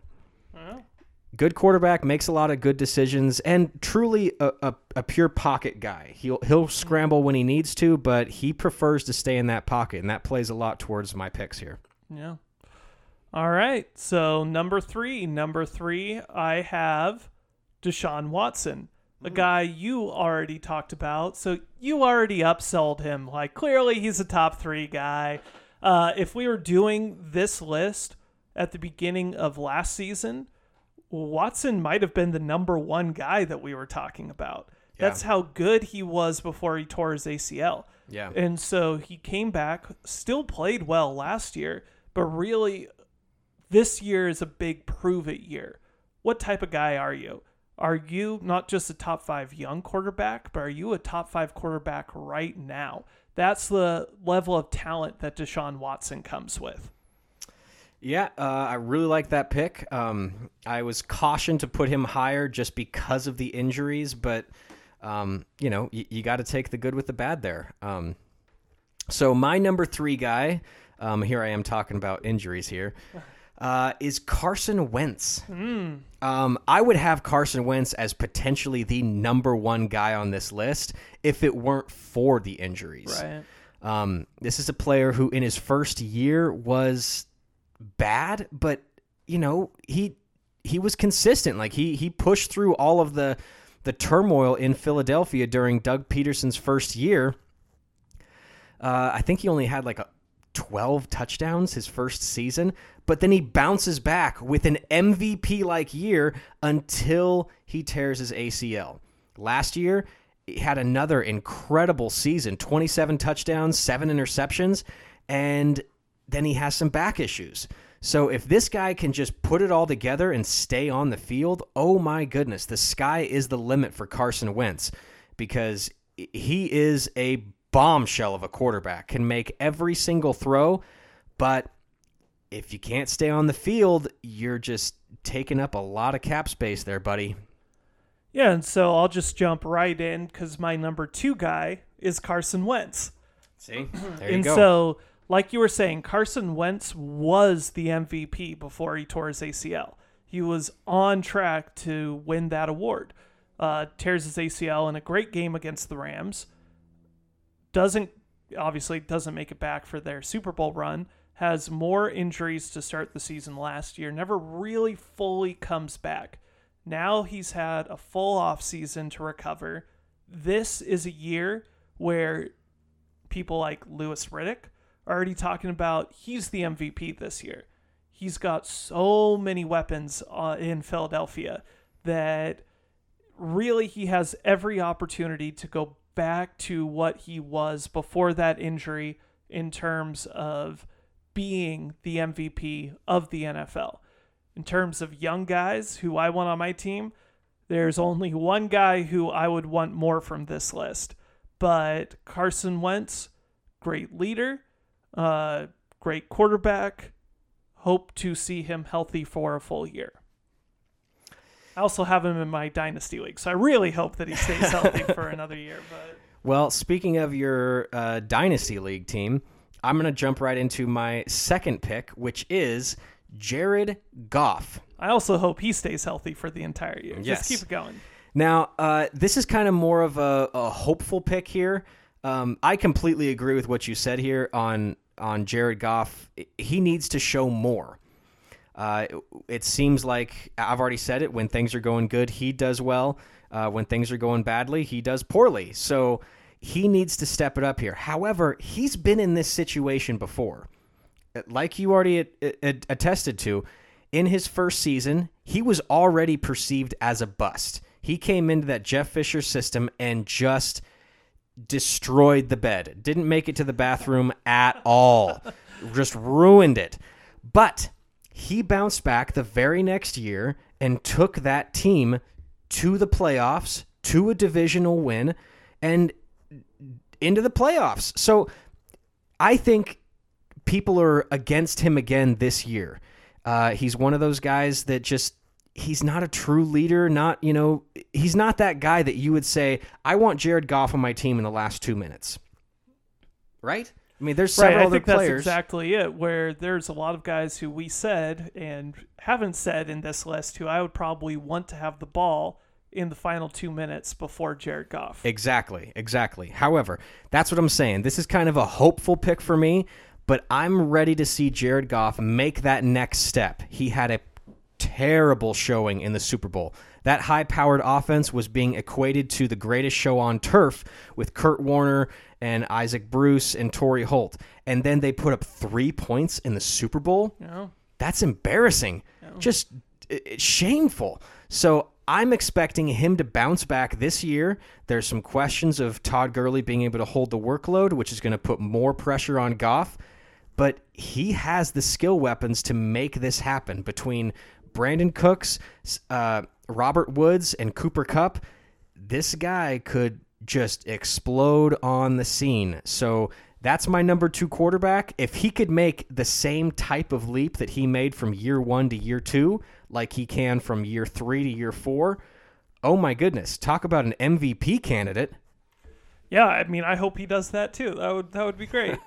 good quarterback, makes a lot of good decisions, and truly a pure pocket guy. He'll scramble when he needs to, but he prefers to stay in that pocket, and that plays a lot towards my picks here. Yeah. All right. So number three, I have Deshaun Watson, a guy you already talked about. So you already upsold him. Like, clearly he's a top three guy. If we were doing this list at the beginning of last season, Watson might have been the number one guy that we were talking about. Yeah. That's how good he was before he tore his ACL. Yeah. And so he came back, still played well last year, but really this year is a big prove it year. What type of guy are you? Are you not just a top five young quarterback, but are you a top five quarterback right now? That's the level of talent that Deshaun Watson comes with. Yeah, I really like that pick. I was cautioned to put him higher just because of the injuries, but, you know, you got to take the good with the bad there. So my number three guy, here I am talking about injuries here, is Carson Wentz. I would have Carson Wentz as potentially the number one guy on this list if it weren't for the injuries. Right. This is a player who in his first year was bad, but you know, he was consistent. Like he pushed through all of the turmoil in Philadelphia during Doug Peterson's first year. I think he only had like 12 touchdowns his first season, but then he bounces back with an MVP like year until he tears his ACL. Last year, he had another incredible season, 27 touchdowns, 7 interceptions, and then he has some back issues. So if this guy can just put it all together and stay on the field, oh my goodness, the sky is the limit for Carson Wentz because he is a bombshell of a quarterback, can make every single throw, but if you can't stay on the field, you're just taking up a lot of cap space there, buddy. Yeah, and so I'll just jump right in because my number two guy is Carson Wentz. See, there you go. And so, like you were saying, Carson Wentz was the MVP before he tore his ACL. He was on track to win that award. Tears his ACL in a great game against the Rams. Doesn't make it back for their Super Bowl run. Has more injuries to start the season last year. Never really fully comes back. Now he's had a full offseason to recover. This is a year where people like Louis Riddick already talking about he's the MVP this year. He's got so many weapons in Philadelphia that really he has every opportunity to go back to what he was before that injury in terms of being the MVP of the NFL. In terms of young guys who I want on my team, there's only one guy who I would want more from this list, but Carson Wentz, great leader, great quarterback. Hope to see him healthy for a full year. I also have him in my dynasty league, so I really hope that he stays healthy for another year. But well, speaking of your dynasty league team, I'm going to jump right into my second pick, which is Jared Goff. I also hope he stays healthy for the entire year. Yes. Just keep it going. Now, this is kind of more of a hopeful pick here. I completely agree with what you said here on Jared Goff. He needs to show more. It seems like, I've already said it, when things are going good, he does well. When things are going badly, he does poorly. So he needs to step it up here. However, he's been in this situation before. Like you already attested to, in his first season, he was already perceived as a bust. He came into that Jeff Fisher system and just destroyed the bed. Didn't make it to the bathroom at all. Just ruined it. But he bounced back the very next year and took that team to the playoffs, to a divisional win, and into the playoffs. So I think people are against him again this year. He's one of those guys that just, he's not a true leader. Not, you know, he's not that guy that you would say, I want Jared Goff on my team in the last 2 minutes. Right? I mean, there's several other players. That's exactly it, where there's a lot of guys who we said and haven't said in this list who I would probably want to have the ball in the final 2 minutes before Jared Goff. Exactly. However, that's what I'm saying. This is kind of a hopeful pick for me, but I'm ready to see Jared Goff make that next step. He had a terrible showing in the Super Bowl. That high-powered offense was being equated to the greatest show on turf with Kurt Warner and Isaac Bruce and Torrey Holt. And then they put up 3 points in the Super Bowl? No. That's embarrassing. No. Just shameful. So I'm expecting him to bounce back this year. There's some questions of Todd Gurley being able to hold the workload, which is going to put more pressure on Goff. But he has the skill weapons to make this happen. Between Brandon Cooks, Robert Woods, and Cooper Kupp, this guy could just explode on the scene. So that's my number two quarterback. If he could make the same type of leap that he made from year one to year two, like he can from year three to year four, oh my goodness, talk about an MVP candidate. Yeah, I mean, I hope he does that too. That would be great.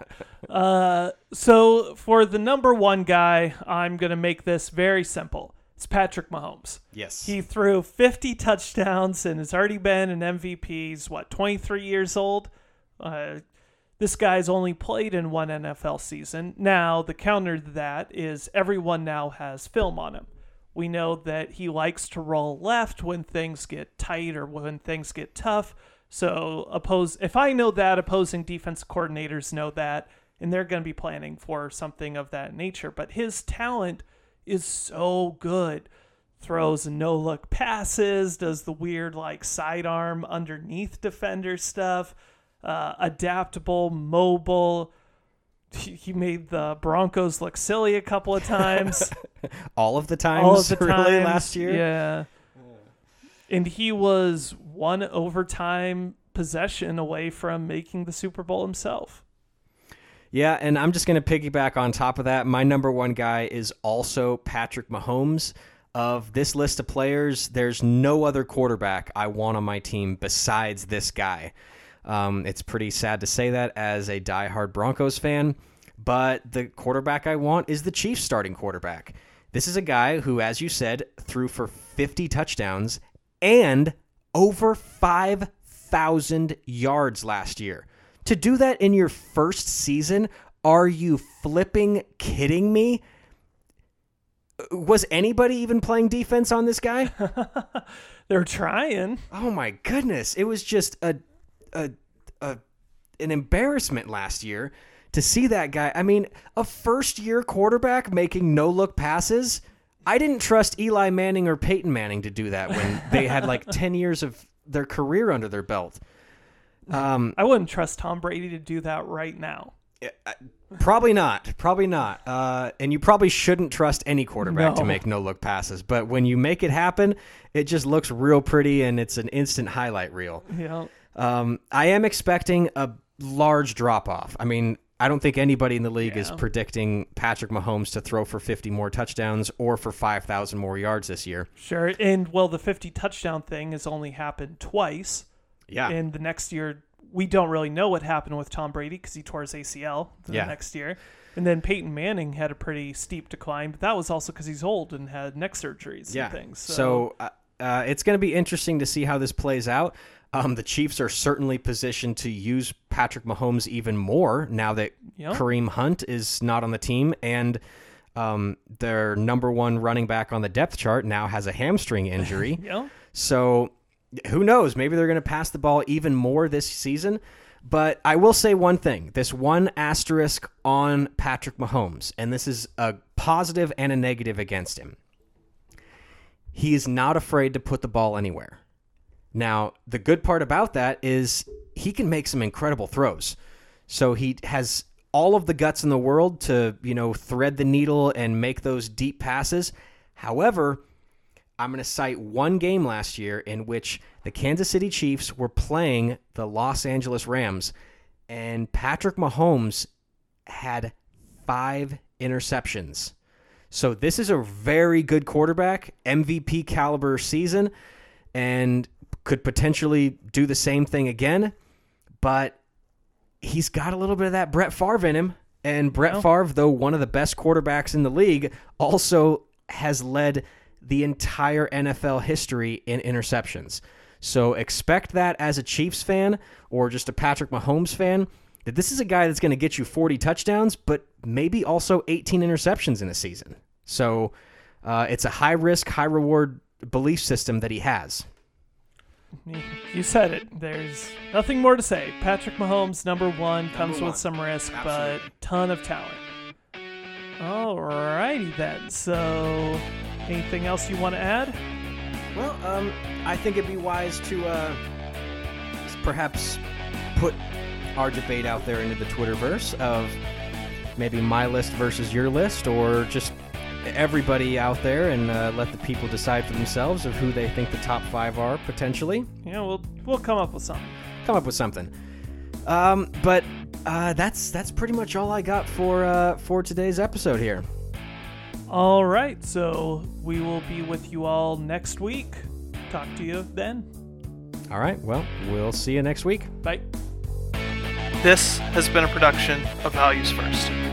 So for the number one guy, I'm going to make this very simple. It's Patrick Mahomes. Yes. He threw 50 touchdowns and has already been an MVP. He's, 23 years old? This guy's only played in one NFL season. Now, the counter to that is everyone now has film on him. We know that he likes to roll left when things get tight or when things get tough. So if I know that, opposing defense coordinators know that, and they're going to be planning for something of that nature. But his talent is so good. Throws no-look passes, does the weird sidearm underneath defender stuff, adaptable, mobile. He made the Broncos look silly a couple of times. All of the times, really, last year? Yeah. And he was one overtime possession away from making the Super Bowl himself. Yeah, and I'm just going to piggyback on top of that. My number one guy is also Patrick Mahomes. Of this list of players, there's no other quarterback I want on my team besides this guy. It's pretty sad to say that as a diehard Broncos fan, but the quarterback I want is the Chiefs starting quarterback. This is a guy who, as you said, threw for 50 touchdowns and over 5,000 yards last year. To do that in your first season, are you flipping kidding me? Was anybody even playing defense on this guy? They're trying. Oh my goodness. It was just an embarrassment last year to see that guy. I mean, a first-year quarterback making no-look passes. I didn't trust Eli Manning or Peyton Manning to do that when they had 10 years of their career under their belt. I wouldn't trust Tom Brady to do that right now. Probably not. And you probably shouldn't trust any quarterback to make no-look passes. But when you make it happen, it just looks real pretty, and it's an instant highlight reel. Yeah. I am expecting a large drop-off. I mean, I don't think anybody in the league is predicting Patrick Mahomes to throw for 50 more touchdowns or for 5,000 more yards this year. Sure. And the 50 touchdown thing has only happened twice. Yeah. And the next year we don't really know what happened with Tom Brady because he tore his ACL the next year. And then Peyton Manning had a pretty steep decline, but that was also because he's old and had neck surgeries and things. So it's going to be interesting to see how this plays out. The Chiefs are certainly positioned to use Patrick Mahomes even more now that Kareem Hunt is not on the team, and their number one running back on the depth chart now has a hamstring injury. So who knows? Maybe they're going to pass the ball even more this season. But I will say one thing, this one asterisk on Patrick Mahomes, and this is a positive and a negative against him. He is not afraid to put the ball anywhere. Now, the good part about that is he can make some incredible throws. So he has all of the guts in the world to, thread the needle and make those deep passes. However, I'm going to cite one game last year in which the Kansas City Chiefs were playing the Los Angeles Rams, and Patrick Mahomes had 5 interceptions. So this is a very good quarterback, MVP caliber season, and could potentially do the same thing again, but he's got a little bit of that Brett Favre in him, and Brett Favre, though one of the best quarterbacks in the league, also has led the entire NFL history in interceptions. So expect that as a Chiefs fan or just a Patrick Mahomes fan, that this is a guy that's going to get you 40 touchdowns, but maybe also 18 interceptions in a season. So it's a high-risk, high-reward belief system that he has. You said it. There's nothing more to say. Patrick Mahomes, number one, comes with some risk, but ton of talent. Alrighty then. So, anything else you want to add? Well, I think it'd be wise to perhaps put our debate out there into the Twitterverse of maybe my list versus your list, or just everybody out there, and let the people decide for themselves of who they think the top 5 are, potentially. We'll come up with something. But that's pretty much all I got for today's episode here. All right, so we will be with you all next week. Talk to you then. All right, well, we'll see you next week. Bye. This has been a production of Values First.